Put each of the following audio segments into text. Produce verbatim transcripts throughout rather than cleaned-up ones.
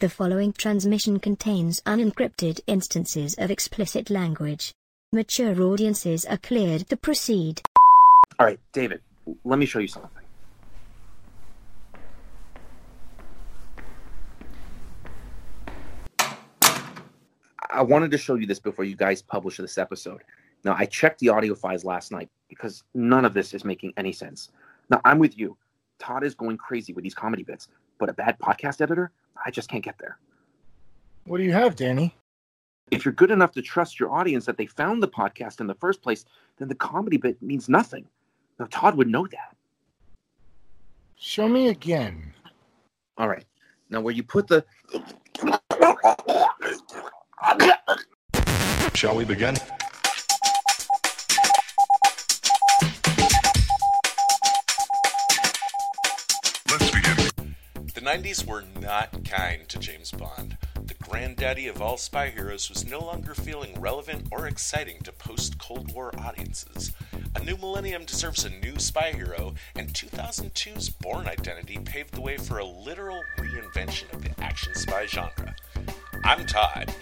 The following transmission contains unencrypted instances of explicit language. Mature audiences are cleared to proceed. All right, David, let me show you something. I wanted to show you this before you guys publish this episode. Now, I checked the audio files last night because none of this is making any sense. Now, I'm with you. Todd is going crazy with these comedy bits, but a bad podcast editor? I just can't get there. What do you have, Danny? If you're good enough to trust your audience that they found the podcast in the first place, then the comedy bit means nothing. Now, Todd would know that. Show me again. All right. Now, where you put the... Shall we begin? The nineties were not kind to James Bond. The granddaddy of all spy heroes was no longer feeling relevant or exciting to post-Cold War audiences. A new millennium deserves a new spy hero, and two thousand two's Bourne Identity paved the way for a literal reinvention of the action spy genre. I'm Todd.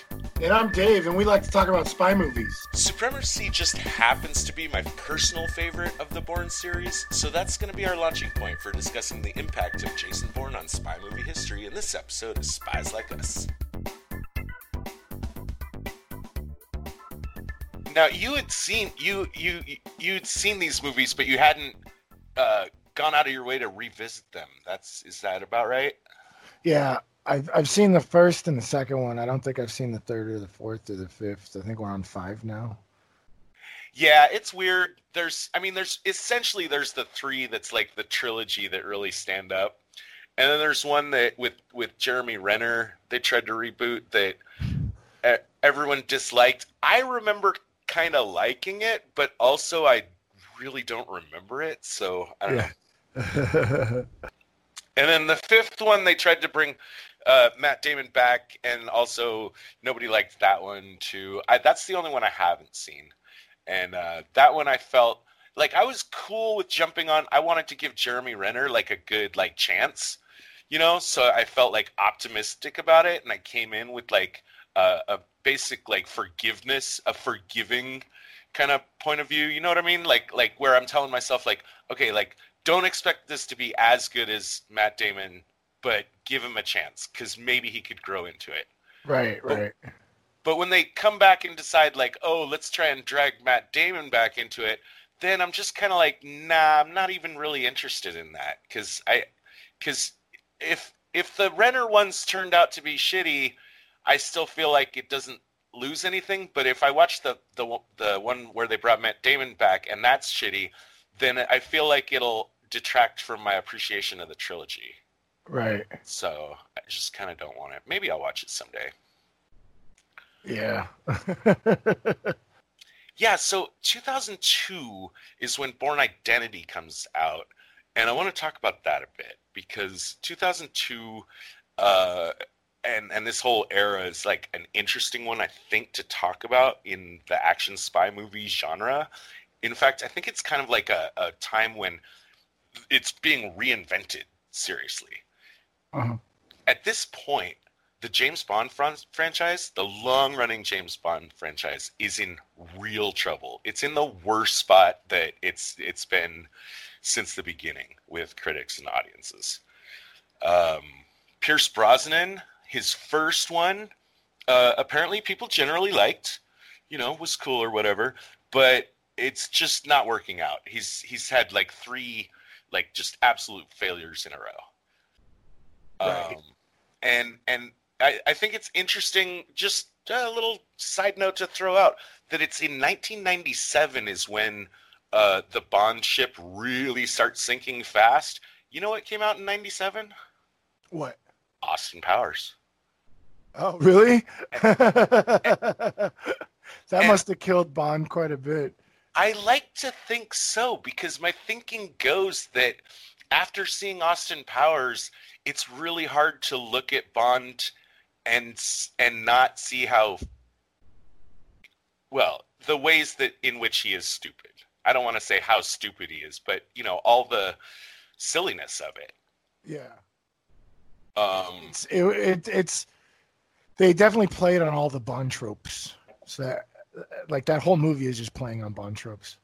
And I'm Dave, and we like to talk about spy movies. Supremacy just happens to be my personal favorite of the Bourne series, so that's going to be our launching point for discussing the impact of Jason Bourne on spy movie history in this episode of Spies Like Us. Now, you had seen you you you'd seen these movies, but you hadn't uh, gone out of your way to revisit them. That's is that about right? Yeah. I've I've seen the first and the second one. I don't think I've seen the third or the fourth or the fifth. I think we're on five now. Yeah, it's weird. There's, I mean, there's essentially there's the three that's like the trilogy that really stand up, and then there's one that with with Jeremy Renner they tried to reboot that everyone disliked. I remember kind of liking it, but also I really don't remember it. So I don't yeah. know. And then the fifth one, they tried to bring uh, Matt Damon back, and also nobody liked that one, too. I, that's the only one I haven't seen. And uh, that one I felt like I was cool with jumping on. I wanted to give Jeremy Renner like a good like chance, you know, so I felt like optimistic about it. And I came in with like uh, a basic like forgiveness, a forgiving kind of point of view. You know what I mean? Like like where I'm telling myself like, OK, like. Don't expect this to be as good as Matt Damon, but give him a chance because maybe he could grow into it. Right, right. But, but when they come back and decide like, oh, let's try and drag Matt Damon back into it, then I'm just kind of like, nah, I'm not even really interested in that because I, because if if the Renner ones turned out to be shitty, I still feel like it doesn't lose anything. But if I watch the the the one where they brought Matt Damon back and that's shitty, then I feel like it'll detract from my appreciation of the trilogy. Right. So I just kind of don't want it. Maybe I'll watch it someday. Yeah. Yeah. So two thousand two is when Bourne Identity comes out. And I want to talk about that a bit because two thousand two uh, and, and this whole era is like an interesting one, I think, to talk about in the action spy movie genre. In fact, I think it's kind of like a, a time when it's being reinvented, seriously. Uh-huh. At this point, the James Bond fr- franchise, the long-running James Bond franchise, is in real trouble. It's in the worst spot that it's it's been since the beginning with critics and audiences. Um, Pierce Brosnan, his first one, uh, apparently people generally liked, you know, was cool or whatever, but... it's just not working out. He's he's had like three, like just absolute failures in a row. Right. Um, and and I, I think it's interesting. Just a little side note to throw out that it's in nineteen ninety-seven is when uh, the Bond ship really starts sinking fast. You know what came out in ninety-seven? What? Austin Powers. Oh, really? And, and, that must have killed Bond quite a bit. I like to think so because my thinking goes that after seeing Austin Powers, it's really hard to look at Bond and and not see how, well, the ways that in which he is stupid. I don't want to say how stupid he is, but, you know, all the silliness of it. Yeah. Um, it's it, it, it's they definitely played on all the Bond tropes. So that, like, that whole movie is just playing on Bond tropes.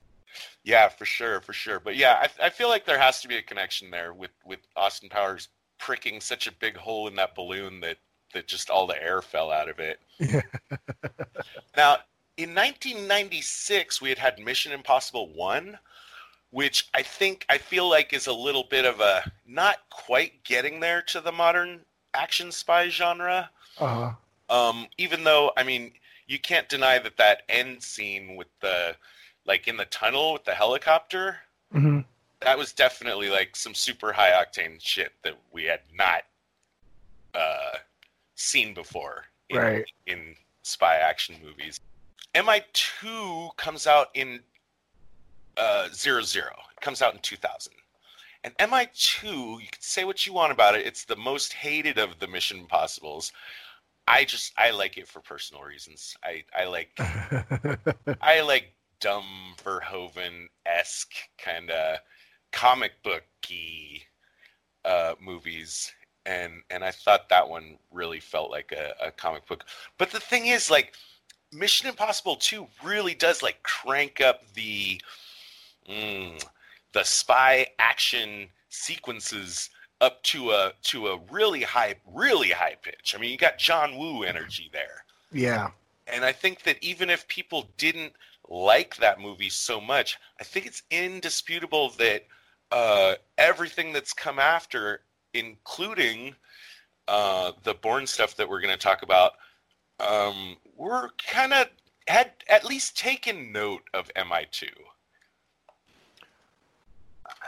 Yeah, for sure, for sure. But yeah, I, I feel like there has to be a connection there with, with Austin Powers pricking such a big hole in that balloon that, that just all the air fell out of it. Yeah. Now, in nineteen ninety-six, we had had Mission Impossible one, which I think, I feel like is a little bit of a not quite getting there to the modern action spy genre. Uh-huh. Um, even though, I mean, you can't deny that that end scene with the, like, in the tunnel with the helicopter, mm-hmm. that was definitely, like, some super high-octane shit that we had not uh, seen before in, right. in spy action movies. M I two comes out in uh, zero zero. It comes out in two thousand. And M I two, you can say what you want about it, it's the most hated of the Mission Impossibles. I just, I like it for personal reasons. I, I like, I like dumb Verhoeven-esque kind of comic book-y uh, movies. And, and I thought that one really felt like a, a comic book. But the thing is, like, Mission Impossible two really does, like, crank up the mm, the spy action sequences up to a to a really high, really high pitch. I mean, you got John Woo energy there. Yeah. And I think that even if people didn't like that movie so much, I think it's indisputable that uh, everything that's come after, including uh, the Bourne stuff that we're going to talk about, um, we're kind of had at least taken note of M I two.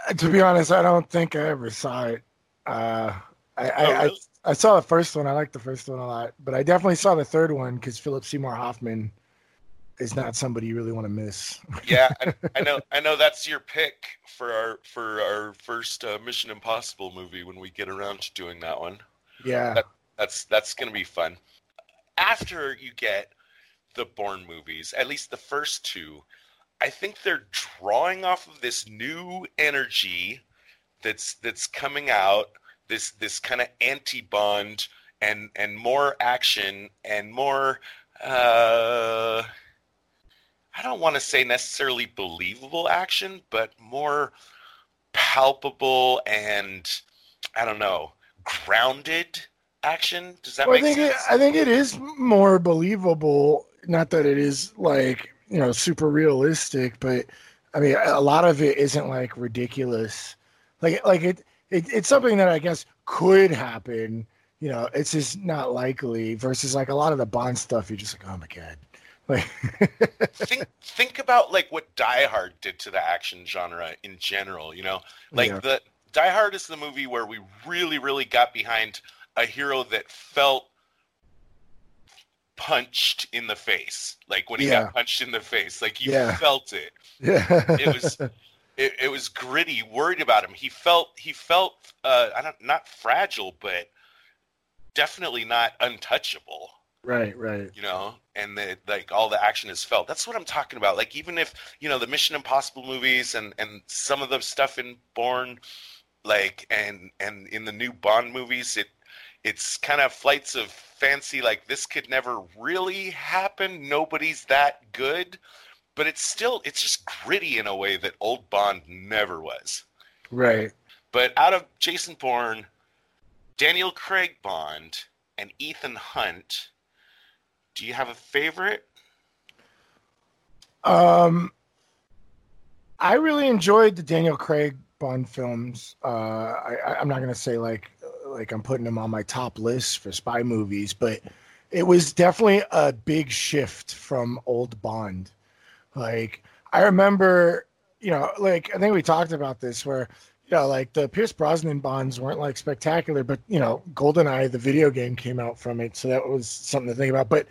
Uh, to be honest, I don't think I ever saw it. Uh, I, oh, I, really? I I saw the first one. I liked the first one a lot, but I definitely saw the third one because Philip Seymour Hoffman is not somebody you really want to miss. Yeah, I, I know. I know that's your pick for our for our first uh, Mission Impossible movie when we get around to doing that one. Yeah, that, that's that's gonna be fun. After you get the Bourne movies, at least the first two, I think they're drawing off of this new energy that's that's coming out, this this kind of anti-Bond and and more action and more uh, I don't want to say necessarily believable action, but more palpable and, I don't know, grounded action. Does that well, make I think sense? It, I think it is more believable. Not that it is, like, you know, super realistic, but I mean, a lot of it isn't, like, ridiculous. Like, like it, it it's something that I guess could happen. You know, it's just not likely. Versus, like, a lot of the Bond stuff, you're just like, oh my god. Like, think think about, like, what Die Hard did to the action genre in general. You know, like yeah. the Die Hard is the movie where we really, really got behind a hero that felt punched in the face. Like, when he yeah. got punched in the face, like, you yeah. felt it. Yeah, it was it, it was gritty. You worried about him. He felt he felt uh, I don't not fragile, but definitely not untouchable. Right, right. You know, and the, like, all the action is felt. That's what I'm talking about. Like, even if, you know, the Mission Impossible movies and, and some of the stuff in Bourne, like, and and in the new Bond movies, it it's kind of flights of fancy, like, this could never really happen. Nobody's that good. But it's still, it's just gritty in a way that old Bond never was. Right. But out of Jason Bourne, Daniel Craig Bond, and Ethan Hunt... Do you have a favorite? Um, I really enjoyed the Daniel Craig Bond films. Uh, I, I'm not going to say, like, like I'm putting them on my top list for spy movies, but it was definitely a big shift from old Bond. Like, I remember, you know, like, I think we talked about this where, you know, like, the Pierce Brosnan Bonds weren't, like, spectacular, but, you know, GoldenEye, the video game, came out from it, so that was something to think about. But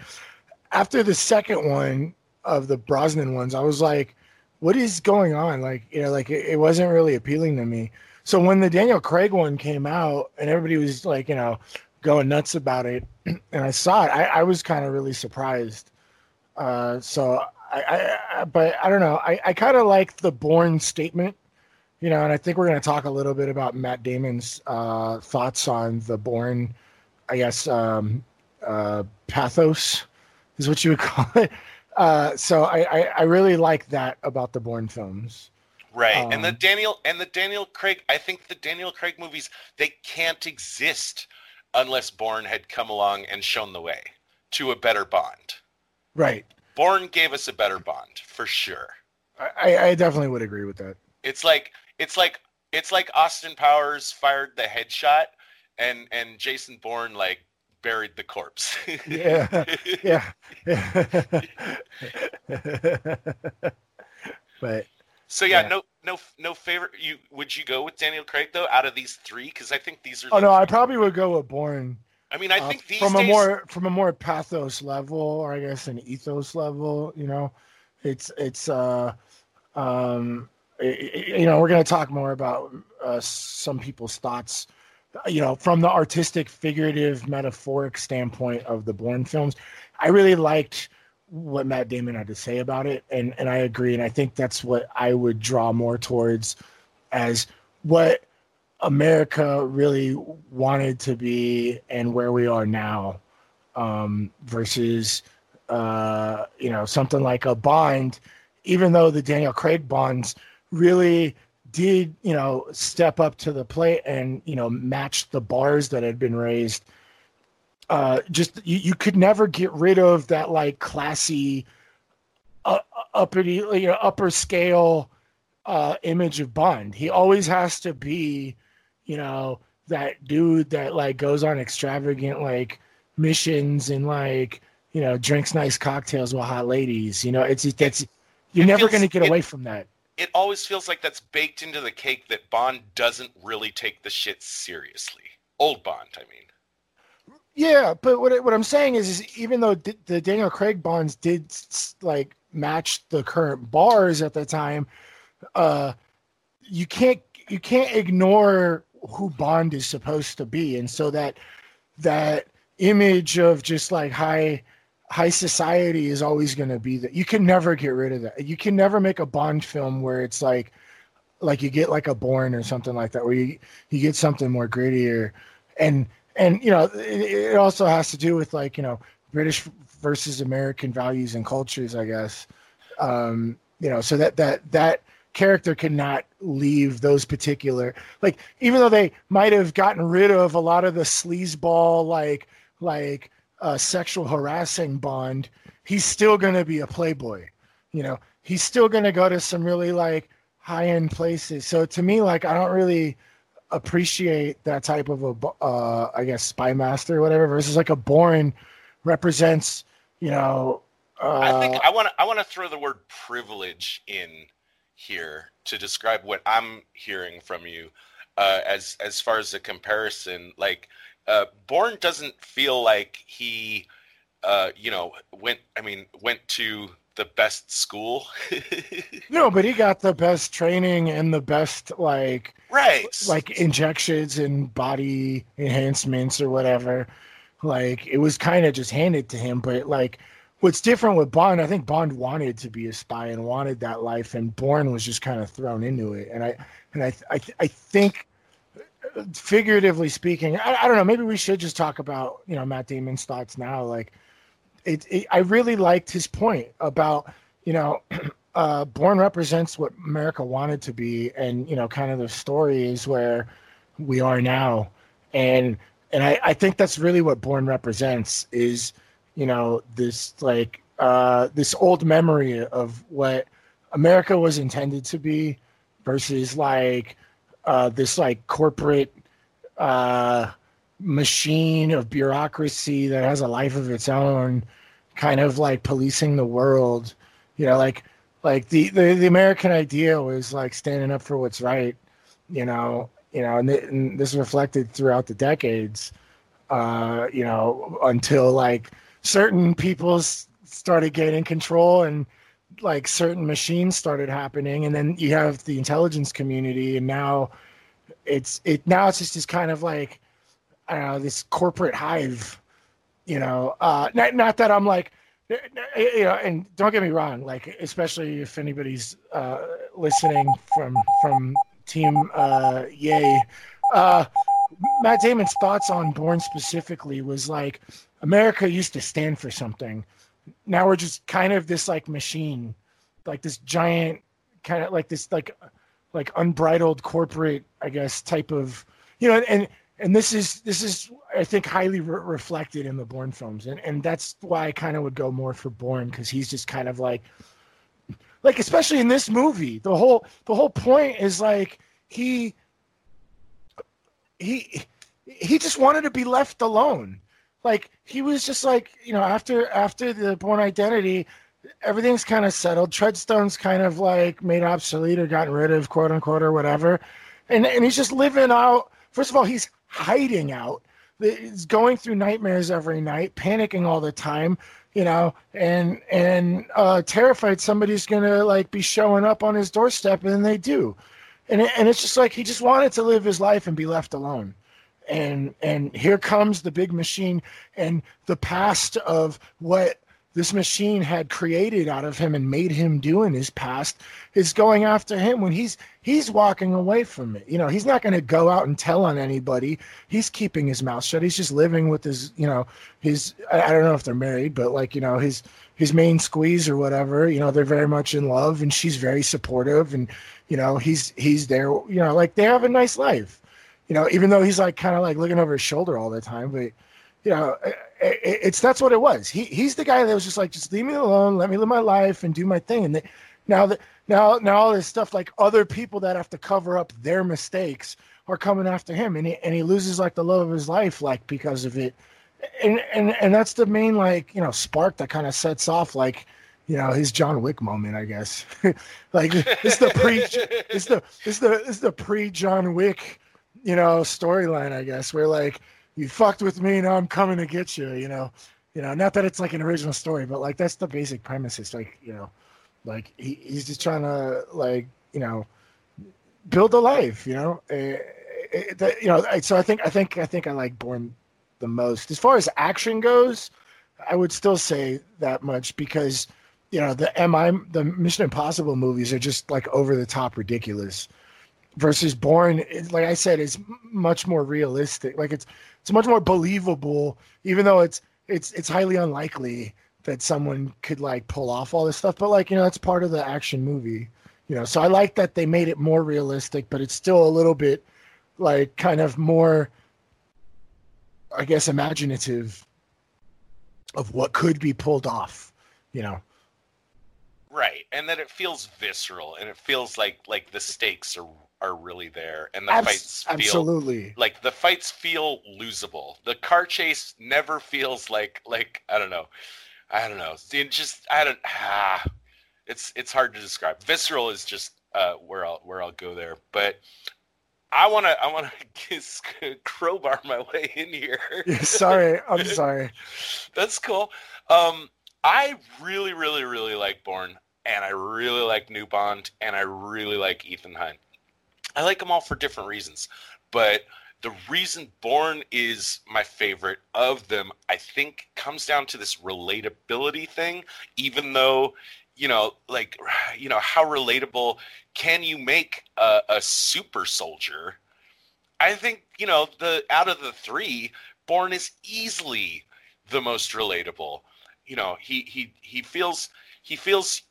after the second one of the Brosnan ones, I was like, what is going on? Like, you know, like, it, it wasn't really appealing to me. So when the Daniel Craig one came out and everybody was, like, you know, going nuts about it, and I saw it, I, I was kind of really surprised. Uh, so I, I, but I don't know. I, I kind of like the Bourne statement. you know, and I think we're going to talk a little bit about Matt Damon's uh, thoughts on the Bourne, I guess, um, uh, pathos is what you would call it. Uh, so I, I, I really like that about the Bourne films. Right. Um, and the Daniel and the Daniel Craig, I think the Daniel Craig movies, they can't exist unless Bourne had come along and shown the way to a better Bond. Right. Bourne gave us a better Bond, for sure. I, I definitely would agree with that. It's like it's like it's like Austin Powers fired the headshot and, and Jason Bourne like buried the corpse. yeah. Yeah. but So yeah, yeah, no, no, no favorite. You would you go with Daniel Craig though out of these three? Because I think these are. Oh the no, I probably would go with Bourne. I mean, I uh, think these from days... a more from a more pathos level, or I guess an ethos level. You know, it's it's uh, um, it, it, you know, we're gonna talk more about uh, some people's thoughts. You know, from the artistic, figurative, metaphoric standpoint of the Bourne films, I really liked what Matt Damon had to say about it. And, and I agree. And I think that's what I would draw more towards as what America really wanted to be and where we are now, um, versus, uh, you know, something like a Bond, even though the Daniel Craig Bonds really did, you know, step up to the plate and, you know, match the bars that had been raised. Uh, just you, you could never get rid of that like classy, uh, uppity, you know, upper scale uh, image of Bond. He always has to be, you know, that dude that like goes on extravagant like missions and like, you know, drinks nice cocktails with hot ladies. You know, it's that's you're it never going to get it, away from that. It always feels like that's baked into the cake that Bond doesn't really take the shit seriously. Old Bond, I mean. Yeah, but what what I'm saying is, is even though d- the Daniel Craig Bonds did like match the current bars at the time, uh, you can't you can't ignore who Bond is supposed to be, and so that that image of just like high high society is always going to be that. You can never get rid of that. You can never make a Bond film where it's like like you get like a Bourne or something like that, where you you get something more grittier and. And, you know, it also has to do with, like, you know, British versus American values and cultures, I guess. Um, you know, so that, that that character cannot leave those particular, like, even though they might have gotten rid of a lot of the sleazeball, like, like uh, sexual harassing Bond, he's still going to be a playboy. You know, he's still going to go to some really, like, high-end places. So to me, like, I don't really appreciate that type of a uh I guess spy master or whatever versus like a Bourne represents, you know, uh, I think I want to I want to throw the word privilege in here to describe what I'm hearing from you uh as as far as the comparison. Like uh Bourne doesn't feel like he uh you know went I mean went to the best school. No, but he got the best training and the best like right like injections and body enhancements or whatever. Like it was kind of just handed to him. But like what's different with Bond, I think Bond wanted to be a spy and wanted that life, and Bourne was just kind of thrown into it. And I and I I, I think figuratively speaking, I, I don't know, maybe we should just talk about, you know, Matt Damon's thoughts now. Like It, it, I really liked his point about, you know, uh, Bourne represents what America wanted to be, and, you know, kind of the story is where we are now. And and I, I think that's really what Bourne represents is, you know, this like uh, this old memory of what America was intended to be versus like uh, this like corporate uh machine of bureaucracy that has a life of its own, kind of like policing the world. You know, like like the the, the American idea was like standing up for what's right, you know, you know, and, th- and this reflected throughout the decades, uh, you know, until like certain people s- started getting control and like certain machines started happening, and then you have the intelligence community, and now it's it now it's just this kind of like, I don't know, this corporate hive, you know, uh, not, not that I'm like, you know, and don't get me wrong, like, especially if anybody's uh, listening from, from Team uh, Yay. Uh, Matt Damon's thoughts on Bourne specifically was like, America used to stand for something. Now we're just kind of this like machine, like this giant kind of like this like like unbridled corporate, I guess, type of, you know, and and this is this is I think highly re- reflected in the Bourne films, and and that's why I kind of would go more for Bourne, because he's just kind of like like especially in this movie, the whole the whole point is like he he he just wanted to be left alone. Like, he was just like, you know, after after the Bourne Identity, everything's kind of settled. Treadstone's kind of like made obsolete or gotten rid of, quote unquote, or whatever. And and he's just living out. First of all, he's hiding out. He's going through nightmares every night, panicking all the time, you know, and and uh, terrified somebody's going to like be showing up on his doorstep. And then they do. And and it's just like he just wanted to live his life and be left alone. And and here comes the big machine and the past of what this machine had created out of him and made him do in his past is going after him when he's he's walking away from it. You know, he's not going to go out and tell on anybody. He's keeping his mouth shut. He's just living with his, you know, his, I don't know if they're married, but like, you know, his his main squeeze or whatever, you know, they're very much in love and she's very supportive and, you know, he's he's there, you know, like they have a nice life. You know, even though he's like kind of like looking over his shoulder all the time, but you know, it, it, it's that's what it was. He he's the guy that was just like, just leave me alone, let me live my life and do my thing. And they, now that now now all this stuff like other people that have to cover up their mistakes are coming after him, and he and he loses like the love of his life like because of it. And and and that's the main like you know spark that kind of sets off like. You know, his John Wick moment, I guess. Like it's the pre, it's the it's the it's the pre John Wick. You know, storyline, I guess, where like you fucked with me, now I'm coming to get you. You know, you know, not that it's like an original story, but like that's the basic premise. It's like you know, like he, he's just trying to like you know, build a life. You know, it, it, that, you know. So I think I think I think I like Bourne the most as far as action goes. I would still say that much because you know the M I the Mission Impossible movies are just like over the top ridiculous. Versus Bourne, like I said, is much more realistic. Like it's it's much more believable, even though it's it's it's highly unlikely that someone could like pull off all this stuff. But like you know, that's part of the action movie, you know. So I like that they made it more realistic, but it's still a little bit like kind of more, I guess, imaginative of what could be pulled off, you know. Right, and that it feels visceral, and it feels like like the stakes are. are really there, and the Abs- fights feel absolutely like the fights feel losable. The car chase never feels like like I don't know, I don't know. It just I don't. Ah, it's it's hard to describe. Visceral is just uh, where I'll where I'll go there. But I wanna I wanna just crowbar my way in here. Sorry, I'm sorry. That's cool. Um, I really really really like Bourne, and I really like New Bond, and I really like Ethan Hunt. I like them all for different reasons, but the reason Bourne is my favorite of them, I think, comes down to this relatability thing, even though, you know, like, you know, how relatable can you make a, a super soldier? I think, you know, the out of the three, Bourne is easily the most relatable. You know, he he he feels he feels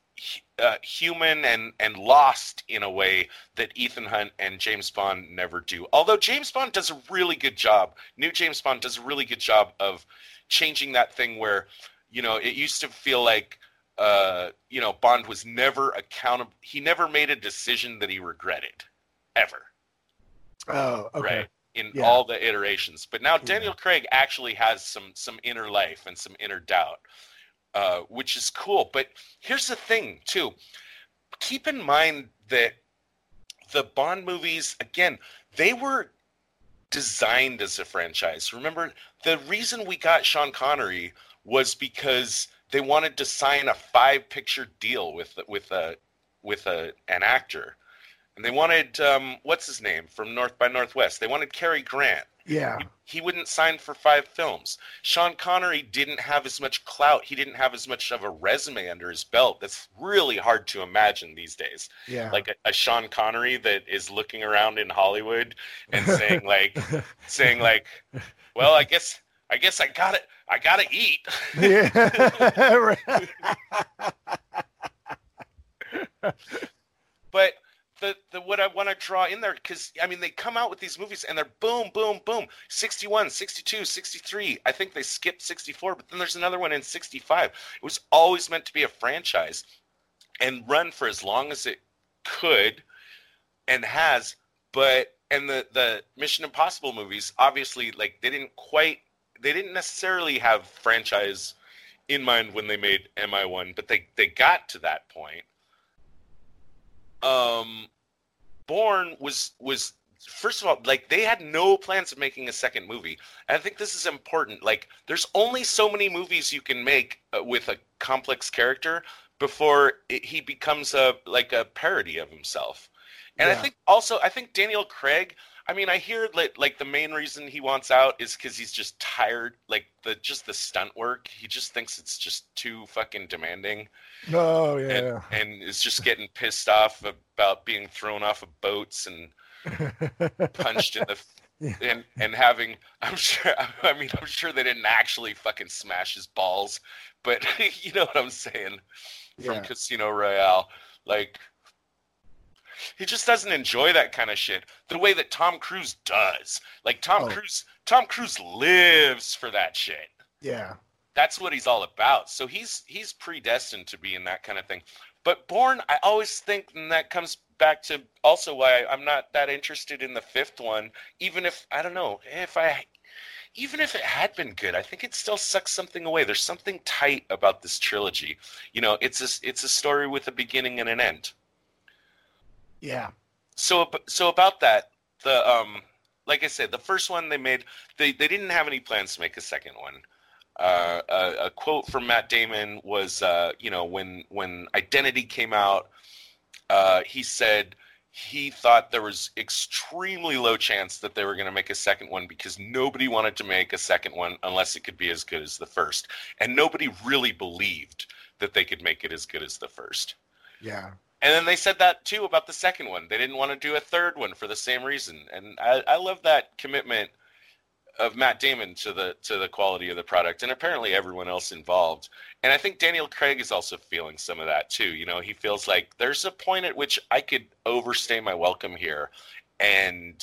Uh, human and, and lost in a way that Ethan Hunt and James Bond never do. Although James Bond does a really good job. New James Bond does a really good job of changing that thing where, you know, it used to feel like, uh, you know, Bond was never accountable. He never made a decision that he regretted, ever. Oh, okay. Right? In yeah. all the iterations. But now Daniel yeah. Craig actually has some some inner life and some inner doubt. Uh, which is cool. But here's the thing, too. Keep in mind that the Bond movies, again, they were designed as a franchise. Remember, the reason we got Sean Connery was because they wanted to sign a five-picture deal with with a with a an actor, and they wanted um, what's his name from North by Northwest. They wanted Cary Grant, Yeah. He, he wouldn't sign for five films. Sean Connery didn't have as much clout. He didn't have as much of a resume under his belt. That's really hard to imagine these days. Yeah. Like a, a Sean Connery that is looking around in Hollywood and saying like, saying like, well, I guess, I guess I gotta, I gotta eat. Yeah. But The, the what I want to draw in there, because, I mean, they come out with these movies, and they're boom, boom, boom, sixty-one, sixty-two, sixty-three. I think they skipped sixty-four, but then there's another one in sixty-five. It was always meant to be a franchise and run for as long as it could and has. But, and the, the Mission Impossible movies, obviously, like, they didn't quite, they didn't necessarily have franchise in mind when they made M I one, but they, they got to that point. Um, Bourne was, was, first of all, like, they had no plans of making a second movie. And I think this is important. Like, there's only so many movies you can make uh, with a complex character before it, he becomes a, like, a parody of himself. And yeah. I think also, I think Daniel Craig, I mean, I hear that, like, the main reason he wants out is because he's just tired, like, the just the stunt work. He just thinks it's just too fucking demanding. Oh, yeah. And, and is just getting pissed off about being thrown off of boats and punched in the... Yeah. And and having, I'm sure, I mean, I'm sure they didn't actually fucking smash his balls, but you know what I'm saying, from yeah. Casino Royale. Like... He just doesn't enjoy that kind of shit the way that Tom Cruise does. Like Tom oh. Cruise, Tom Cruise lives for that shit. Yeah. That's what he's all about. So he's, he's predestined to be in that kind of thing. But Bourne, I always think, and that comes back to also why I'm not that interested in the fifth one. Even if, I don't know, if I, even if it had been good, I think it still sucks something away. There's something tight about this trilogy. You know, it's a, it's a story with a beginning and an end. Yeah. So, so about that, the, um, like I said, the first one they made, they, they didn't have any plans to make a second one. Uh, a, a quote from Matt Damon was, uh, you know, when, when Identity came out, uh, he said he thought there was extremely low chance that they were going to make a second one because nobody wanted to make a second one unless it could be as good as the first. And nobody really believed that they could make it as good as the first. Yeah. And then they said that, too, about the second one. They didn't want to do a third one for the same reason. And I, I love that commitment of Matt Damon to the to the quality of the product, and apparently everyone else involved. And I think Daniel Craig is also feeling some of that, too. You know, he feels like there's a point at which I could overstay my welcome here, and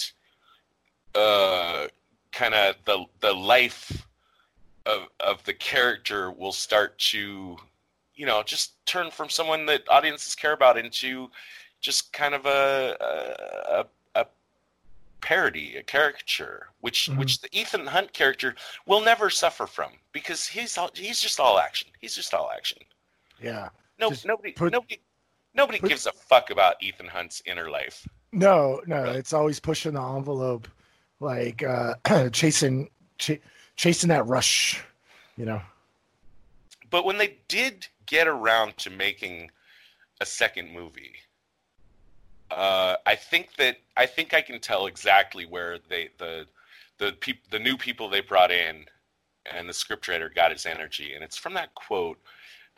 uh, kind of the the life of of the character will start to... you know, just turn from someone that audiences care about into just kind of a a, a parody, a caricature, which mm-hmm. which the Ethan Hunt character will never suffer from because he's all, he's just all action. He's just all action. Yeah. No, just nobody, put, nobody, nobody put, gives a fuck about Ethan Hunt's inner life. No, no, really. It's always pushing the envelope, like uh, chasing ch- chasing that rush, you know. But when they did get around to making a second movie, uh, I think that I think I can tell exactly where they the the peop, the new people they brought in and the scriptwriter got his energy, and it's from that quote.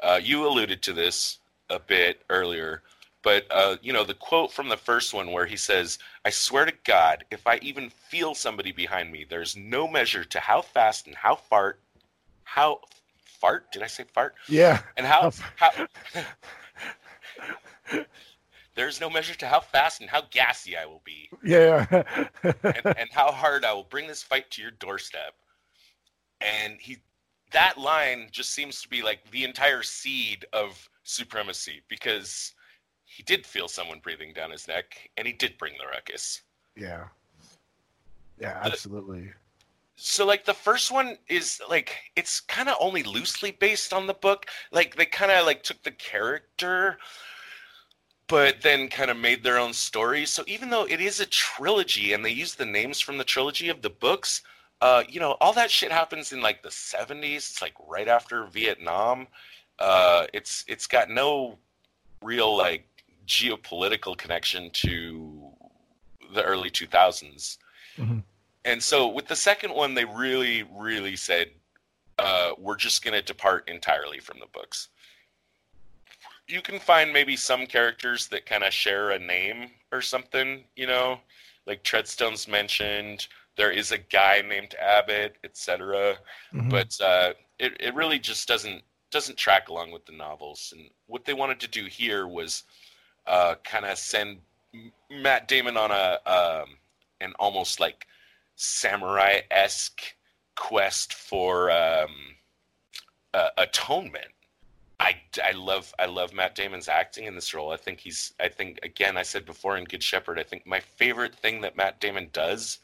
Uh, you alluded to this a bit earlier, but uh, you know the quote from the first one where he says, "I swear to God, if I even feel somebody behind me, there's no measure to how fast and how far how." Fart? Did I say fart? Yeah. And how... how there's no measure to how fast and how gassy I will be. Yeah. and, and how hard I will bring this fight to your doorstep. And he, that line just seems to be like the entire seed of Supremacy because he did feel someone breathing down his neck and he did bring the ruckus. Yeah. Yeah, absolutely. The, So, like, the first one is, like, it's kind of only loosely based on the book. Like, they kind of, like, took the character, but then kind of made their own story. So even though it is a trilogy and they use the names from the trilogy of the books, uh, you know, all that shit happens in, like, the seventies. It's, like, right after Vietnam. Uh, it's it's got no real, like, geopolitical connection to the early two thousands. Mm-hmm. And so with the second one, they really, really said, uh, we're just going to depart entirely from the books. You can find maybe some characters that kind of share a name or something, you know, like Treadstone's mentioned. There is a guy named Abbott, et cetera. Mm-hmm. But uh, it, it really just doesn't doesn't track along with the novels. And what they wanted to do here was uh, kind of send Matt Damon on a um, an almost like samurai-esque quest for um, uh, atonement. I, I love I love Matt Damon's acting in this role. I think he's I think again I said before in Good Shepherd, I think my favorite thing that Matt Damon does,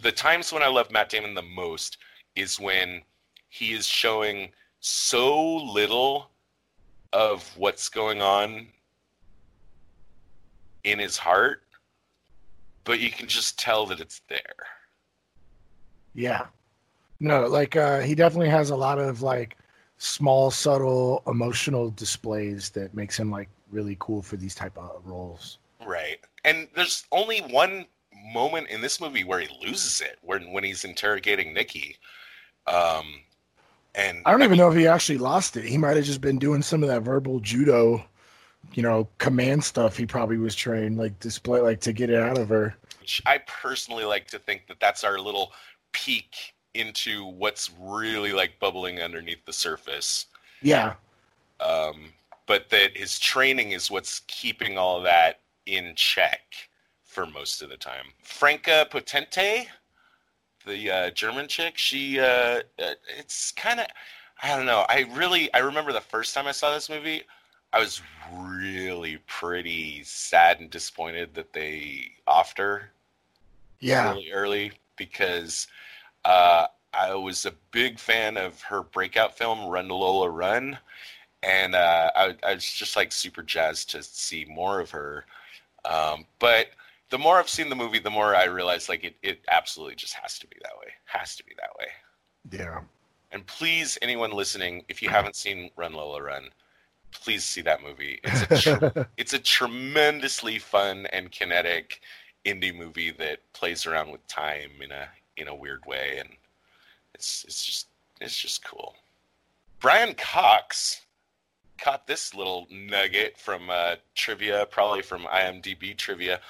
the times when I love Matt Damon the most, is when he is showing so little of what's going on in his heart, but you can just tell that it's there. Yeah. No, like uh, he definitely has a lot of like small, subtle, emotional displays that makes him like really cool for these type of roles. Right. And there's only one moment in this movie where he loses it, when when he's interrogating Nikki. Um, and I don't I even mean, know if he actually lost it. He might have just been doing some of that verbal judo, you know, command stuff he probably was trained, like display, like to get it out of her. Which I personally like to think that that's our little peek into what's really like bubbling underneath the surface. Yeah. Um, but that his training is what's keeping all that in check for most of the time. Franca Potente, the uh, German chick, she, uh, it's kind of, I don't know. I really, I remember the first time I saw this movie, I was really pretty sad and disappointed that they offed her. Yeah. Really early, because Uh, I was a big fan of her breakout film, Run Lola Run, and uh, I, I was just like super jazzed to see more of her. Um, but the more I've seen the movie, the more I realize like it, it absolutely just has to be that way. Has to be that way. Yeah. And please, anyone listening, if you haven't seen Run Lola Run, please see that movie. It's a tr- it's a tremendously fun and kinetic indie movie that plays around with time in a in a weird way, and it's it's just it's just cool. Brian Cox caught this little nugget from uh, trivia, probably from I M D B trivia.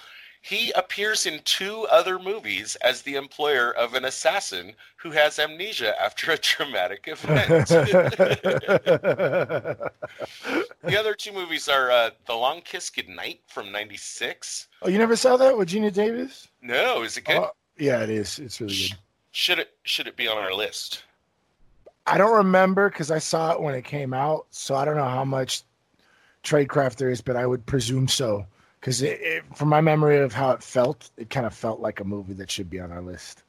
He appears in two other movies as the employer of an assassin who has amnesia after a traumatic event. The other two movies are uh, The Long Kiss Goodnight from ninety-six. Oh, you never saw that with Geena Davis? No, is it good? Uh- Yeah, it is. It's really good. Should it should it be on our list? I don't remember because I saw it when it came out, so I don't know how much tradecraft there is, but I would presume so. Because it, it, from my memory of how it felt, it kind of felt like a movie that should be on our list.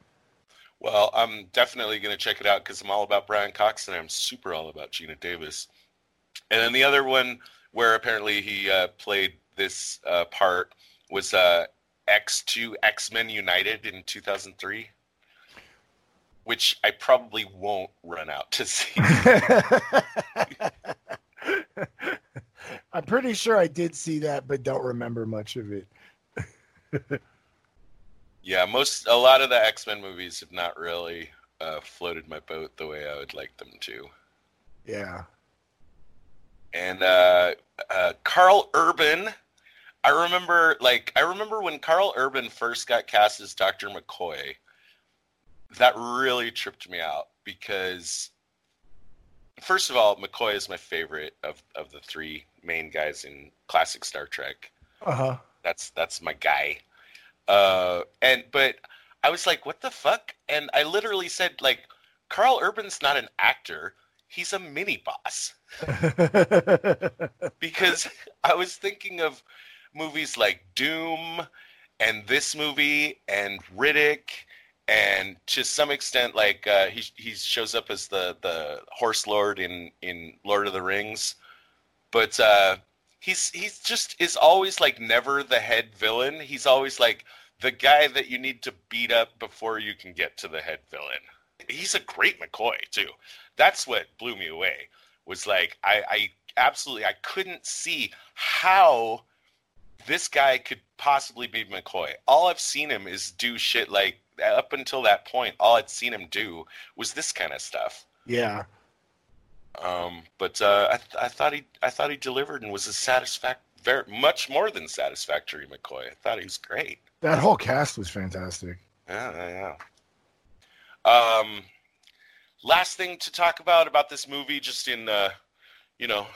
Well, I'm definitely going to check it out because I'm all about Brian Cox and I'm super all about Geena Davis. And then the other one where apparently he uh, played this uh, part was Uh, X two X-Men United in two thousand three, which I probably won't run out to see. I'm pretty sure I did see that, but don't remember much of it. Yeah, most a lot of the X-Men movies have not really uh, floated my boat the way I would like them to. Yeah. And uh, uh, Karl Urban... I remember, like, I remember when Karl Urban first got cast as Doctor McCoy, that really tripped me out because, first of all, McCoy is my favorite of, of the three main guys in classic Star Trek. Uh-huh. That's that's my guy. Uh, and but I was like, what the fuck? And I literally said, like, Karl Urban's not an actor. He's a mini boss. Because I was thinking of movies like Doom and this movie and Riddick, and to some extent, like uh, he he shows up as the, the horse lord in, in Lord of the Rings, but uh, he's he's just is always like never the head villain. He's always like the guy that you need to beat up before you can get to the head villain. He's a great McCoy too. That's what blew me away. Was like I, I absolutely I couldn't see how this guy could possibly be McCoy. All I've seen him is do shit like up until that point, all I'd seen him do was this kind of stuff. Yeah. Um, but uh, I th- I thought he I thought he delivered and was a satisfac- very much more than satisfactory McCoy. I thought he was great. That whole cast was fantastic. Yeah, yeah. Um, last thing to talk about about this movie, just in uh, you know,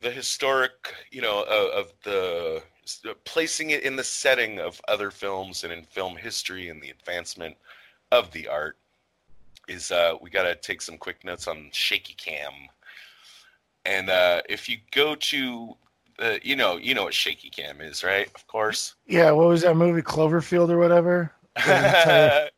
the historic, you know, uh, of the uh, placing it in the setting of other films and in film history and the advancement of the art, is uh, we got to take some quick notes on shaky cam. And uh, if you go to, uh, you know, you know what shaky cam is, right? Of course. Yeah. What was that movie, Cloverfield or whatever? yeah.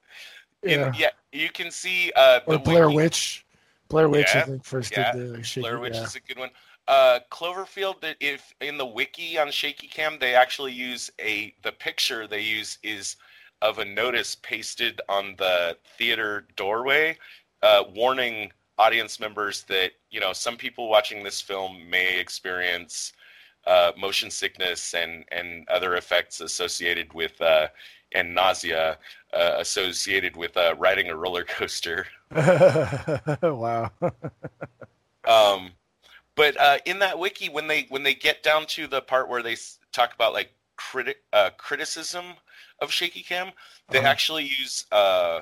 In, yeah. You can see. Uh, or Blair Witch. Blair Witch, yeah, I think, first yeah. did the shaky. Blair Witch yeah. is a good one. Uh, Cloverfield, if in the wiki on shaky cam, they actually use a the picture they use is of a notice pasted on the theater doorway, uh, warning audience members that, you know, some people watching this film may experience uh, motion sickness and, and other effects associated with, uh, and nausea uh, associated with uh, riding a roller coaster. Wow. um, but uh, in that wiki, when they when they get down to the part where they talk about like criti- uh, criticism of shaky cam, they uh-huh. actually use uh,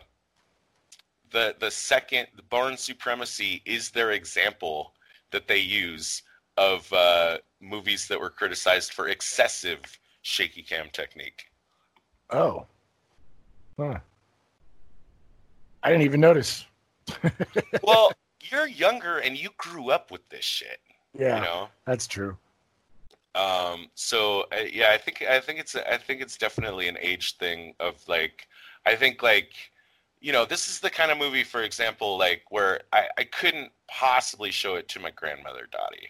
the the second the Bourne Supremacy is their example that they use of uh, movies that were criticized for excessive shaky cam technique. Oh, huh. I didn't even notice. Well, you're younger and you grew up with this shit. Yeah, you know? That's true. Um, so uh, yeah, I think, I think it's, I think it's definitely an age thing of like, I think like, you know, this is the kind of movie, for example, like where I, I couldn't possibly show it to my grandmother, Dottie.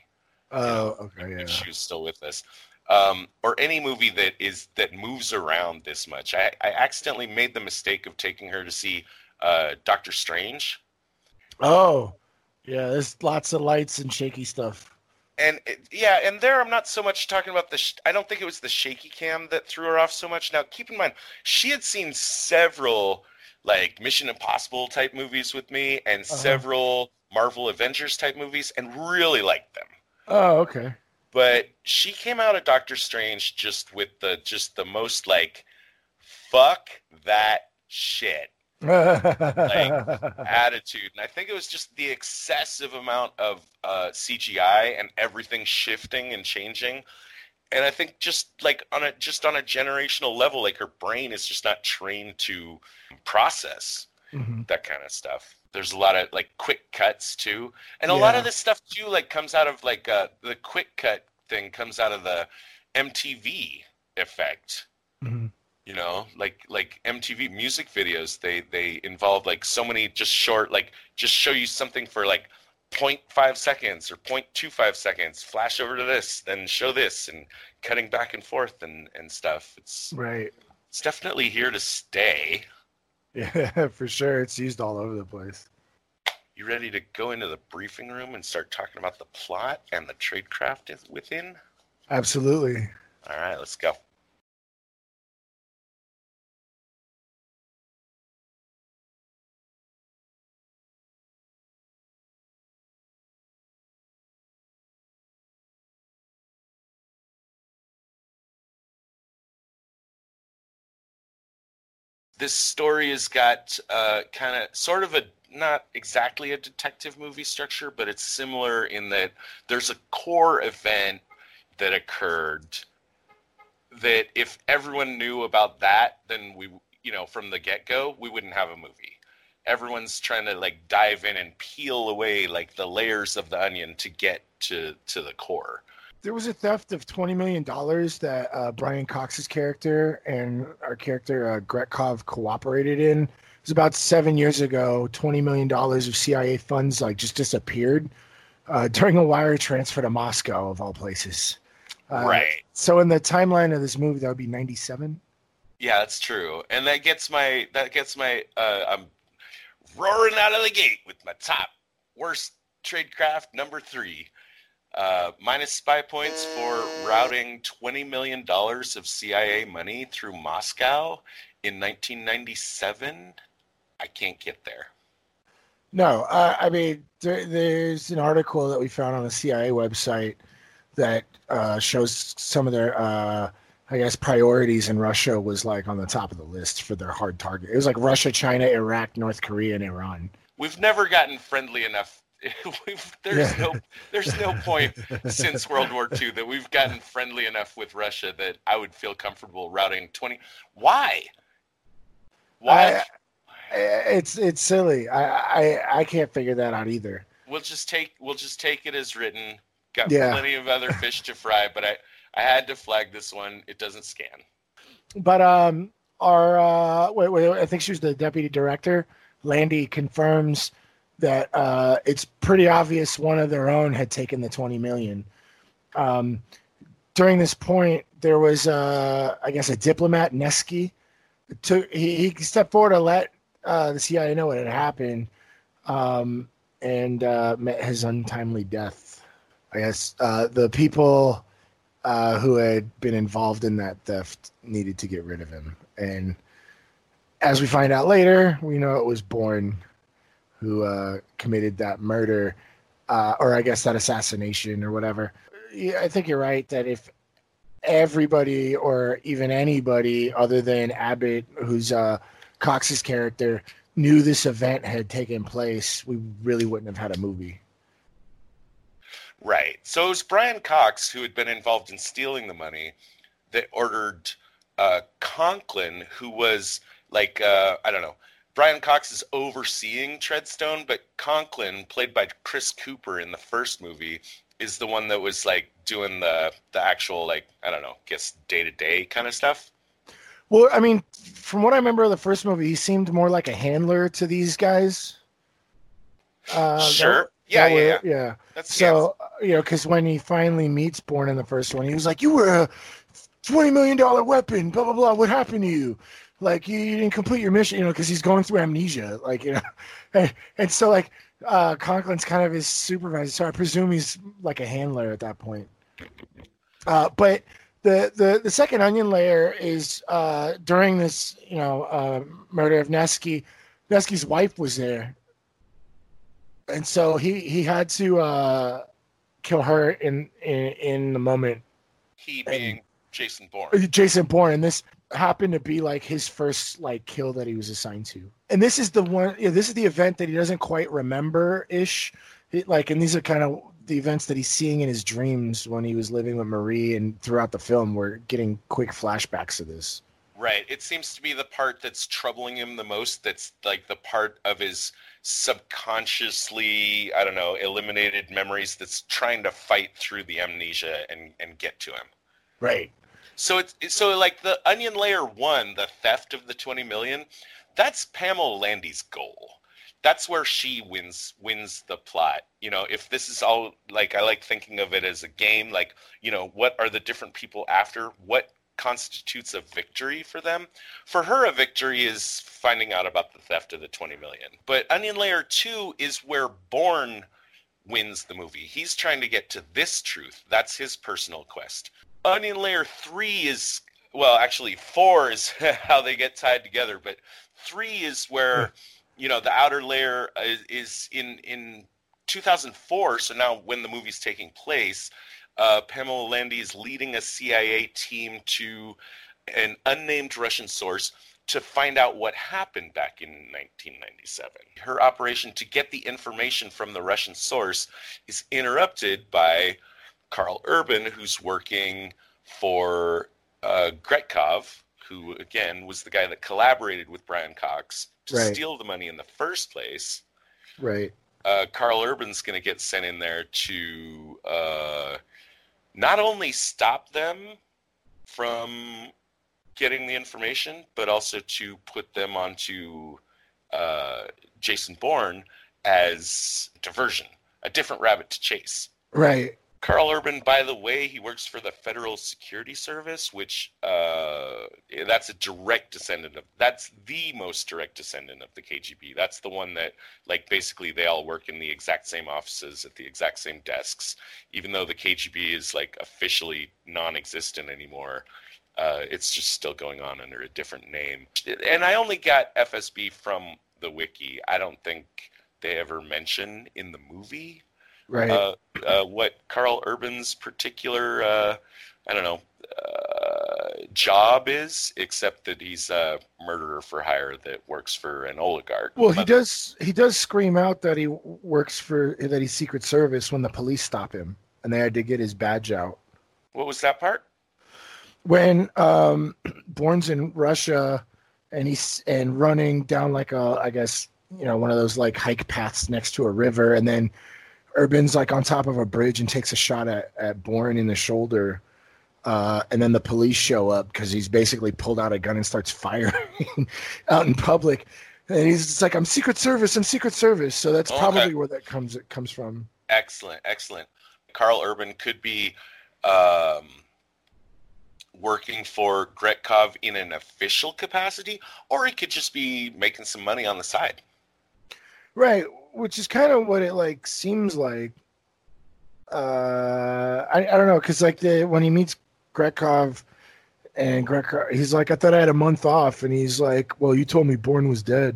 Oh, you know, okay. If, yeah. if she was still with us. Um, or any movie that is, that moves around this much. I, I accidentally made the mistake of taking her to see, uh, Doctor Strange. Oh yeah. There's lots of lights and shaky stuff. And yeah, and there I'm not so much talking about the. Sh- I don't think it was the shaky cam that threw her off so much. Now, keep in mind, she had seen several like Mission Impossible type movies with me, and uh-huh. several Marvel Avengers type movies, and really liked them. Oh, okay. But she came out of Doctor Strange just with the just the most like, fuck that shit. like attitude, and I think it was just the excessive amount of uh, C G I and everything shifting and changing, and I think just like on a just on a generational level, like her brain is just not trained to process mm-hmm. that kind of stuff. There's a lot of like quick cuts too, and a yeah. lot of this stuff too like comes out of like uh, the quick cut thing comes out of the M T V effect. Mm-hmm. You know, like like M T V music videos, they they involve like so many just short, like just show you something for like zero point five seconds or zero point two five seconds, flash over to this, then show this, and cutting back and forth and, and stuff. It's right. It's definitely here to stay. Yeah, for sure. It's used all over the place. You ready to go into the briefing room and start talking about the plot and the tradecraft within? Absolutely. All right, let's go. This story has got uh, kind of sort of a not exactly a detective movie structure, but it's similar in that there's a core event that occurred that if everyone knew about that, then we, you know, from the get-go, we wouldn't have a movie. Everyone's trying to like dive in and peel away like the layers of the onion to get to, to the core. There was a theft of twenty million dollars that uh, Brian Cox's character and our character, uh, Gretkov, cooperated in. It was about seven years ago. twenty million dollars of C I A funds like just disappeared uh, during a wire transfer to Moscow, of all places. Uh, right. So in the timeline of this movie, that would be ninety-seven. Yeah, that's true. And that gets my, that gets my, uh, I'm roaring out of the gate with my top worst tradecraft number three. Uh, minus spy points for routing twenty million dollars of C I A money through Moscow in nineteen ninety-seven. I can't get there. No, uh, I mean, there, there's an article that we found on the C I A website that uh, shows some of their, uh, I guess, priorities, in Russia was like on the top of the list for their hard target. It was like Russia, China, Iraq, North Korea, and Iran. We've never gotten friendly enough. We've, there's yeah. no there's no point since World War Two that we've gotten friendly enough with Russia that I would feel comfortable routing twenty. Why? Why? I, it's it's silly. I, I I can't figure that out either. We'll just take we'll just take it as written. Got yeah. plenty of other fish to fry, but I, I had to flag this one. It doesn't scan. But um, our uh, wait wait I think she was the deputy director. Landy confirms that uh, it's pretty obvious one of their own had taken the twenty million. Um, during this point, there was, uh, I guess, a diplomat, Nesky. To, he, he stepped forward to let uh, the C I A know what had happened, um, and uh, met his untimely death. I guess uh, the people uh, who had been involved in that theft needed to get rid of him. And as we find out later, we know it was Bourne who uh, committed that murder, uh, or I guess that assassination or whatever. Yeah, I think you're right that if everybody or even anybody other than Abbott, who's uh, Cox's character, knew this event had taken place, we really wouldn't have had a movie. Right. So it was Brian Cox, who had been involved in stealing the money, that ordered uh, Conklin, who was like, uh, I don't know, Brian Cox is overseeing Treadstone, but Conklin, played by Chris Cooper in the first movie, is the one that was like doing the the actual, like, I don't know, guess day-to-day kind of stuff. Well, I mean, from what I remember of the first movie, he seemed more like a handler to these guys. Uh, sure. That, yeah, that yeah, were, yeah, yeah. That's, so, yeah. You know, because when he finally meets Bourne in the first one, he was like, you were a twenty million dollars weapon, blah, blah, blah. What happened to you? Like, you, you didn't complete your mission, you know, because he's going through amnesia, like, you know. And, and so, like, uh, Conklin's kind of his supervisor, so I presume he's like a handler at that point. Uh, but the, the, the second onion layer is uh, during this, you know, uh, murder of Nesky, Nesky's wife was there. And so he, he had to uh, kill her in, in, in the moment. He being and, Jason Bourne. Jason Bourne, and this happened to be like his first like kill that he was assigned to, and this is the one. You know, this is the event that he doesn't quite remember ish, like, and these are kind of the events that he's seeing in his dreams when he was living with Marie, and throughout the film, we're getting quick flashbacks of this. Right. It seems to be the part that's troubling him the most. That's like the part of his subconsciously, I don't know, eliminated memories that's trying to fight through the amnesia and and get to him. Right. So it's so like the onion layer one, the theft of the twenty million, that's Pamela Landy's goal. That's where she wins wins the plot. You know, if this is all, like, I like thinking of it as a game, like, you know, what are the different people after? What constitutes a victory for them? For her, a victory is finding out about the theft of the twenty million. But onion layer two is where Bourne wins the movie. He's trying to get to this truth. That's his personal quest. Onion layer three is, well, actually four is how they get tied together, but three is where, you know, the outer layer is, is in, in two thousand four. So now when the movie's taking place, uh, Pamela Landy is leading a C I A team to an unnamed Russian source to find out what happened back in nineteen ninety-seven. Her operation to get the information from the Russian source is interrupted by Karl Urban, who's working for uh, Gretkov, who, again, was the guy that collaborated with Brian Cox to right. steal the money in the first place. Right. Uh, Karl Urban's going to get sent in there to uh, not only stop them from getting the information, but also to put them onto uh, Jason Bourne as diversion, a different rabbit to chase. Right. Karl Urban, by the way, he works for the Federal Security Service, which uh, that's a direct descendant of, that's the most direct descendant of the K G B. That's the one that, like, basically they all work in the exact same offices at the exact same desks, even though the K G B is, like, officially non-existent anymore. Uh, it's just still going on under a different name. And I only got F S B from the wiki. I don't think they ever mention in the movie. Right. Uh, uh, what Karl Urban's particular, uh, I don't know, uh, job is, except that he's a murderer for hire that works for an oligarch. Well, he does. He does scream out that he works for that he's Secret Service when the police stop him, and they had to get his badge out. What was that part? When um, Bourne's in Russia, and he's and running down like a, I guess you know, one of those like hike paths next to a river, and then Urban's like on top of a bridge and takes a shot at, at Bourne in the shoulder. Uh, and then the police show up because he's basically pulled out a gun and starts firing out in public. And he's just like, I'm Secret Service, I'm Secret Service. So that's okay. Probably where that comes it comes from. Excellent, excellent. Karl Urban could be um, working for Gretkov in an official capacity, or he could just be making some money on the side. Right, which is kind of what it like seems like. Uh, I I don't know, because like the when he meets Gretkov, and Gretkov, he's like, I thought I had a month off, and he's like, well, you told me Bourne was dead,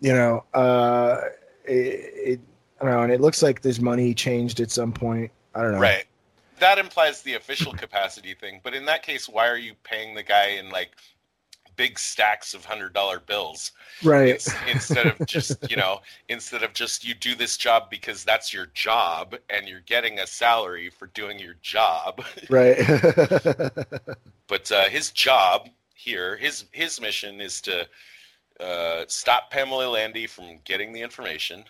you know. Uh, it, it I don't know, and it looks like there's money changed at some point. I don't know. Right, that implies the official capacity thing, but in that case, why are you paying the guy in like big stacks of one hundred dollar bills, right? Instead of just, you know, instead of just you do this job because that's your job and you're getting a salary for doing your job. Right. But uh, his job here, his, his mission is to uh, stop Pamela Landy from getting the information.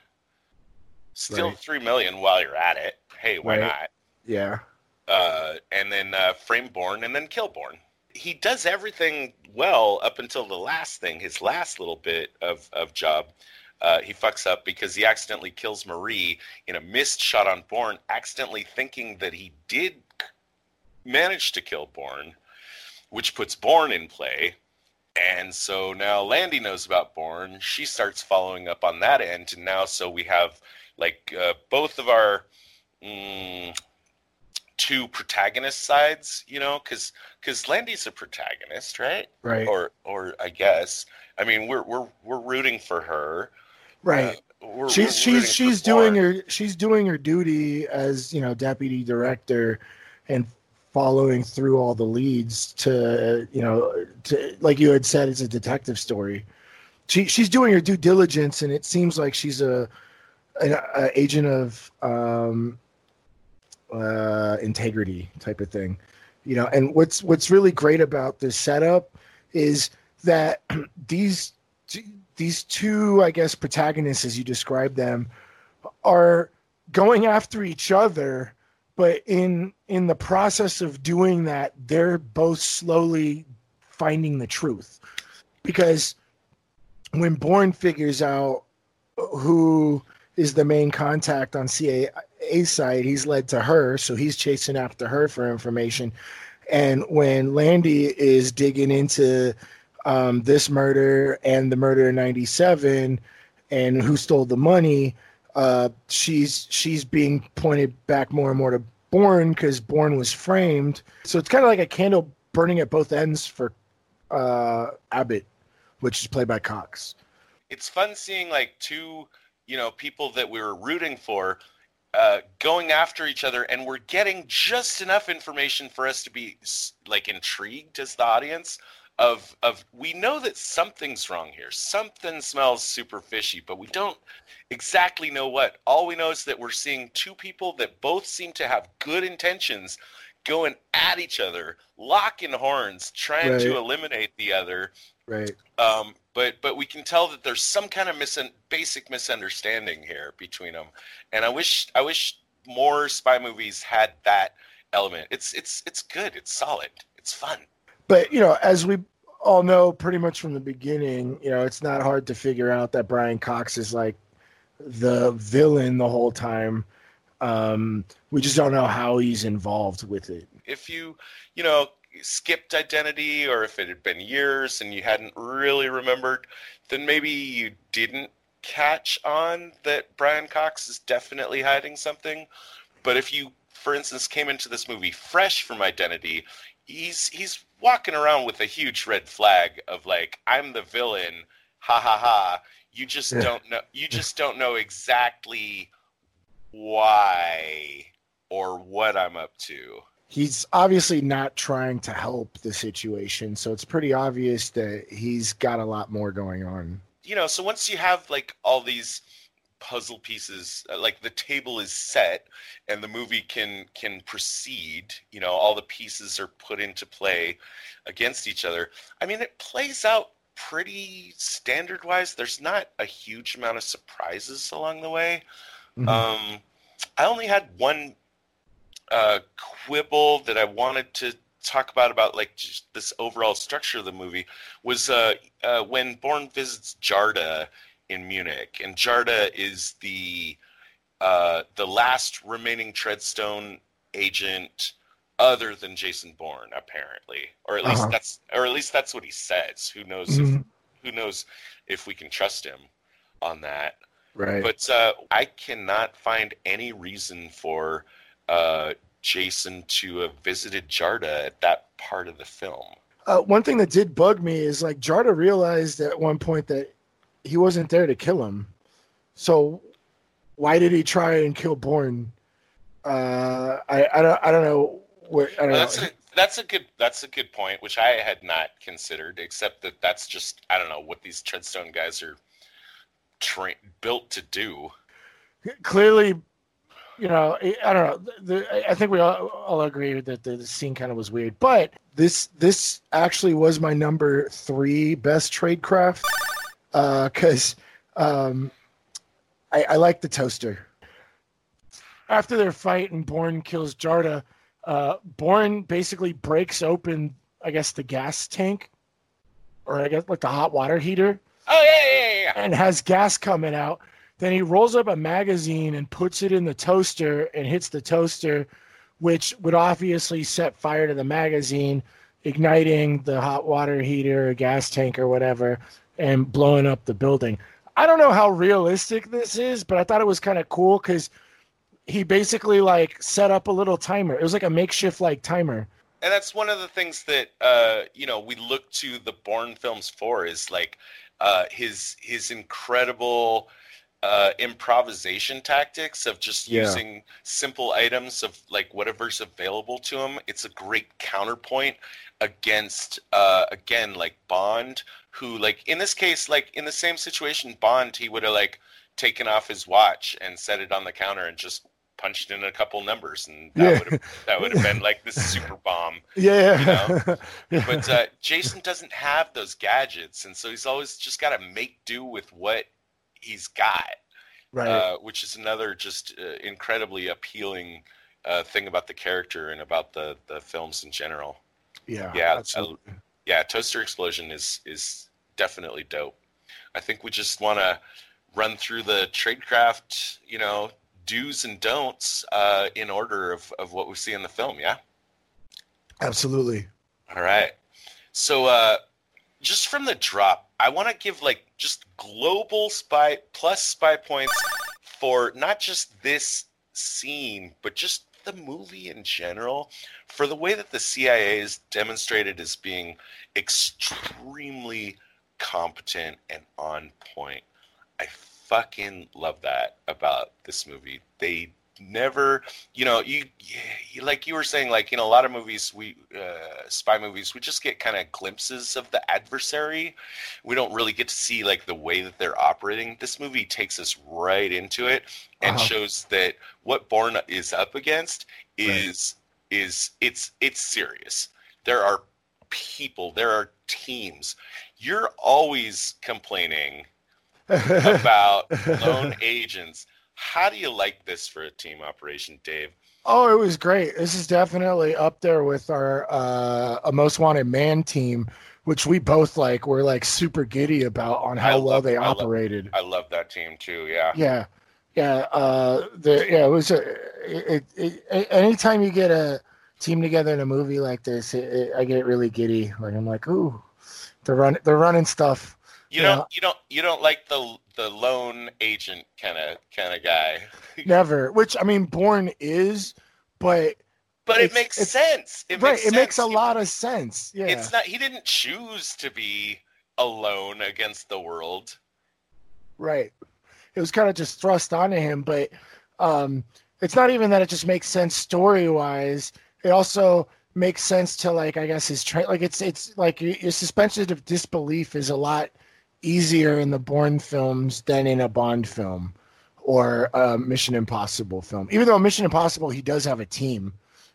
Steal right. three million while you're at it. Hey, why right. not? Yeah. Uh, and then uh, frame Bourne and then kill Bourne. He does everything well up until the last thing, his last little bit of, of job. Uh, he fucks up because he accidentally kills Marie in a missed shot on Bourne, accidentally thinking that he did manage to kill Bourne, which puts Bourne in play. And so now Landy knows about Bourne. She starts following up on that end. And now so we have, like, uh, both of our... Mm, two protagonist sides, you know, because because Landy's a protagonist, right? Right. Or or I guess I mean we're we're we're rooting for her, right? Uh, we're, she's we're she's she's doing her she's doing her duty as, you know, deputy director, and following through all the leads to, you know, to, like you had said, it's a detective story. She she's doing her due diligence, and it seems like she's a an a agent of. Um, Uh, integrity type of thing, you know. And what's what's really great about this setup is that these these two, I guess, protagonists, as you describe them, are going after each other, but in in the process of doing that, they're both slowly finding the truth. Because when Bourne figures out who is the main contact on C I A side, he's led to her, so he's chasing after her for information. And when Landy is digging into um, this murder and the murder in ninety-seven and who stole the money, uh, she's she's being pointed back more and more to Bourne because Bourne was framed. So it's kind of like a candle burning at both ends for uh, Abbott, which is played by Cox. It's fun seeing like two... you know, people that we were rooting for uh, going after each other, and we're getting just enough information for us to be like intrigued as the audience of, of we know that something's wrong here. Something smells super fishy, but we don't exactly know what. All we know is that we're seeing two people that both seem to have good intentions going at each other, locking horns, trying right. to eliminate the other. Right. Um, But but we can tell that there's some kind of mis- basic misunderstanding here between them, and I wish I wish more spy movies had that element. It's it's it's good. It's solid. It's fun. But, you know, as we all know, pretty much from the beginning, you know, it's not hard to figure out that Brian Cox is like the villain the whole time, Um, we just don't know how he's involved with it. If you, you know, skipped identity, or if it had been years and you hadn't really remembered, then maybe you didn't catch on that Brian Cox is definitely hiding something. But if you, for instance, came into this movie fresh from identity, he's he's walking around with a huge red flag of like, I'm the villain, ha ha ha. You just yeah. don't know. You just don't know exactly why or what I'm up to. He's obviously not trying to help the situation, so it's pretty obvious that he's got a lot more going on. You know, so once you have like all these puzzle pieces, like the table is set and the movie can can proceed, you know, all the pieces are put into play against each other. I mean, it plays out pretty standard-wise. There's not a huge amount of surprises along the way. Mm-hmm. Um, I only had one uh, quibble that I wanted to talk about, about like just this overall structure of the movie, was uh, uh, when Bourne visits Jarda in Munich, and Jarda is the uh, the last remaining Treadstone agent other than Jason Bourne, apparently, or at least uh-huh. that's or at least that's what he says. Who knows? Mm-hmm. If, who knows if we can trust him on that? Right. But uh, I cannot find any reason for uh, Jason to have visited Jarda at that part of the film. Uh, one thing that did bug me is like Jarda realized at one point that he wasn't there to kill him. So why did he try and kill Bourne? Uh, I, I don't I don't know. What, I don't well, that's know. A, that's a good that's a good point, which I had not considered. Except that that's just I don't know what these Treadstone guys are. Tra- built to do. Clearly, you know, I don't know. The, I think we all, all agreed that the, the scene kind of was weird, but this this actually was my number three best tradecraft because uh, um, I, I like the toaster. After their fight and Bourne kills Jarda, uh, Bourne basically breaks open, I guess, the gas tank, or I guess like the hot water heater. Oh, yeah, yeah, yeah. And has gas coming out. Then he rolls up a magazine and puts it in the toaster and hits the toaster, which would obviously set fire to the magazine, igniting the hot water heater or gas tank or whatever, and blowing up the building. I don't know how realistic this is, but I thought it was kind of cool because he basically like set up a little timer. It was like a makeshift like timer. And that's one of the things that, uh, you know, we look to the Bourne films for is like, Uh, his his incredible uh, improvisation tactics of just yeah. using simple items of like whatever's available to him. It's a great counterpoint against uh, again like Bond, who like in this case like in the same situation Bond he would have like taken off his watch and set it on the counter and just punched in a couple numbers and that yeah. would have that would have been like this super bomb. Yeah. You know? yeah. But uh, Jason doesn't have those gadgets, and so he's always just got to make do with what he's got. Right. Uh, which is another just uh, incredibly appealing uh, thing about the character and about the, the films in general. Yeah. Yeah. Uh, yeah. Toaster explosion is is definitely dope. I think we just want to run through the tradecraft, you know, do's and don'ts uh, in order of, of what we see in the film, yeah? Absolutely. All right. So uh, just from the drop, I want to give like just global spy plus spy points for not just this scene, but just the movie in general, for the way that the C I A is demonstrated as being extremely competent and on point. I fucking love that about this movie. They never, you know, you, you like you were saying, like in a lot of movies, we uh, spy movies, we just get kind of glimpses of the adversary. We don't really get to see like the way that they're operating. This movie takes us right into it and uh-huh. shows that what Bourne is up against is right. is it's it's serious. There are people, there are teams. You're always complaining about lone agents. How do you like this for a team operation, Dave? Oh, it was great. This is definitely up there with our uh, a Most Wanted Man team, which we both like. We're like super giddy about on how love, well they I operated. Love, I love that team too. Yeah. Yeah. Yeah. Uh, the, yeah. It was a, it, it, it, anytime you get a team together in a movie like this, it, it, I get really giddy. Like I'm like, ooh, they're run, they're running stuff. You don't, know? you don't, you don't like the the lone agent kind of kind of guy. Never. Which I mean, Bourne is, but. But it's, it makes sense. It right, makes sense. it makes a he, lot of sense. Yeah, it's not. He didn't choose to be alone against the world. Right. It was kind of just thrust onto him, but um, it's not even that. It just makes sense story wise. It also makes sense to like, I guess his tra- like it's it's like your, your suspension of disbelief is a lot easier in the Bourne films than in a Bond film or a Mission Impossible film. Even though Mission Impossible, he does have a team.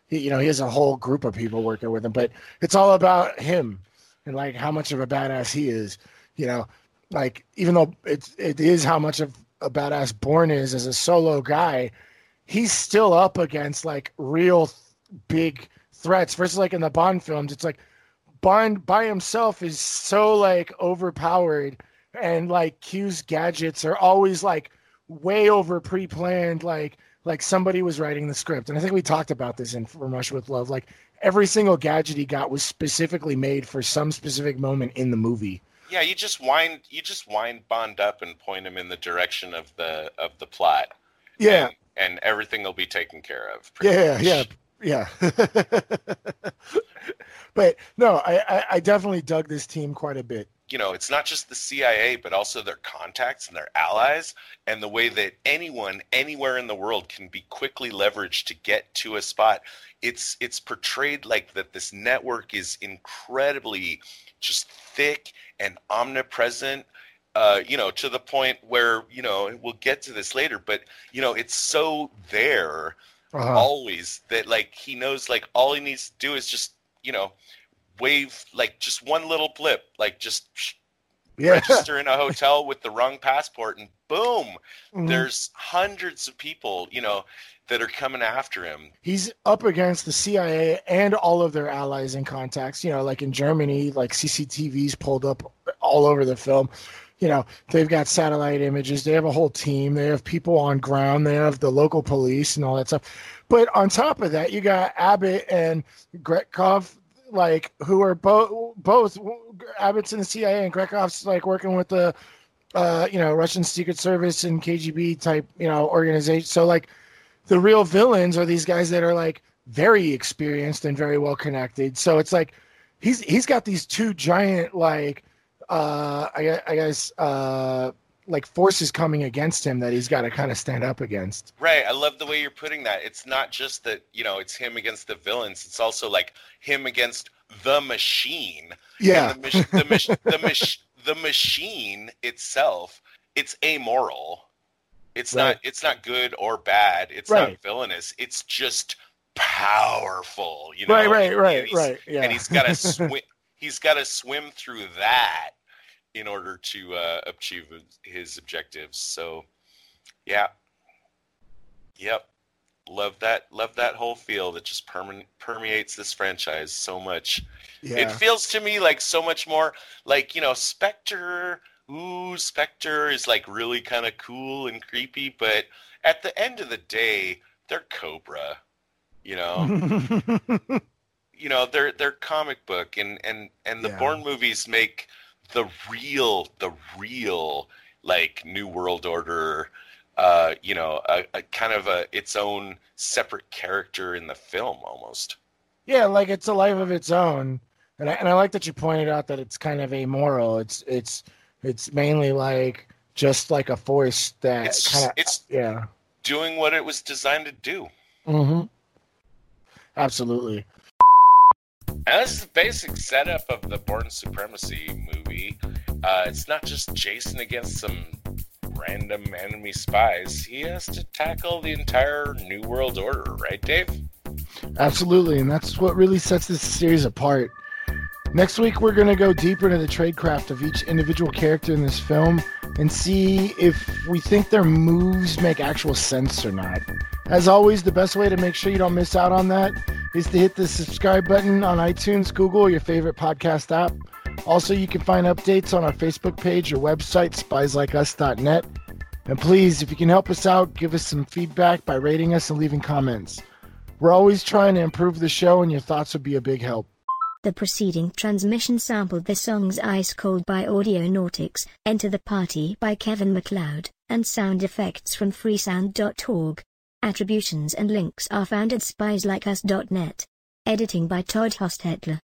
You know, he has a whole group of people working with him, but it's all about him and like how much of a badass he is, you know, like even though it's, it is how much of a badass Bourne is as a solo guy, he's still up against like real th- big threats versus like in the Bond films. It's like Bond by himself is so like overpowered and like Q's gadgets are always like way over pre-planned, like, Like somebody was writing the script. And I think we talked about this in From Rush With Love. Like every single gadget he got was specifically made for some specific moment in the movie. Yeah, you just wind you just wind Bond up and point him in the direction of the of the plot. Yeah. And, and everything will be taken care of. Yeah, yeah, yeah, yeah. But no, I, I, I definitely dug this team quite a bit. You know, it's not just the C I A, but also their contacts and their allies and the way that anyone anywhere in the world can be quickly leveraged to get to a spot. It's it's portrayed like that this network is incredibly just thick and omnipresent, uh, you know, to the point where, you know, we'll get to this later, but, you know, it's so there uh-huh. always that, like, he knows, like, all he needs to do is just, you know, wave like just one little blip, like just yeah. register in a hotel with the wrong passport and boom, mm-hmm. there's hundreds of people, you know, that are coming after him. He's up against the C I A and all of their allies and contacts, you know, like in Germany, like C C T V's pulled up all over the film. You know, they've got satellite images. They have a whole team. They have people on ground. They have the local police and all that stuff. But on top of that, you got Abbott and Gretkov, like who are both both Abbott's in the C I A and Gretkov's like working with the uh you know Russian Secret Service and K G B type you know organization. So like the real villains are these guys that are like very experienced and very well connected. So it's like he's he's got these two giant like uh I, I guess uh like forces coming against him that he's got to kind of stand up against. Right. I love the way you're putting that. It's not just that, you know, it's him against the villains. It's also like him against the machine. Yeah. The, mach- the, mach- the, mach- the machine itself. It's amoral. It's right. not, it's not good or bad. It's right. not villainous. It's just powerful, you know? Right, right, right, and right. Yeah. And he's got to swim. He's got to swim through that in order to uh, achieve his objectives. So, yeah. Yep. Love that. Love that whole feel that just perme- permeates this franchise so much. Yeah. It feels to me like so much more like, you know, Spectre. Ooh, Spectre is like really kind of cool and creepy. But at the end of the day, they're Cobra, you know. You know, they're, they're comic book. And, and, and the yeah. Bourne movies make... The real, the real, like New World Order, uh, you know, a, a kind of a its own separate character in the film, almost. Yeah, like it's a life of its own, and I, and I like that you pointed out that it's kind of amoral. It's it's it's mainly like just like a force that it's kind of it's yeah doing what it was designed to do. Mm-hmm. Absolutely. Now, this is the basic setup of the Bourne Supremacy movie. Uh, it's not just Jason against some random enemy spies. He has to tackle the entire New World Order, right, Dave? Absolutely, and that's what really sets this series apart. Next week, we're going to go deeper into the tradecraft of each individual character in this film and see if we think their moves make actual sense or not. As always, the best way to make sure you don't miss out on that is to hit the subscribe button on iTunes, Google, or your favorite podcast app. Also, you can find updates on our Facebook page or website, spies like us dot net. And please, if you can help us out, give us some feedback by rating us and leaving comments. We're always trying to improve the show, and your thoughts would be a big help. The preceding transmission sampled the songs Ice Cold by Audionautics, Enter the Party by Kevin MacLeod, and sound effects from freesound dot org. Attributions and links are found at spies like us dot net. Editing by Todd Hostetler.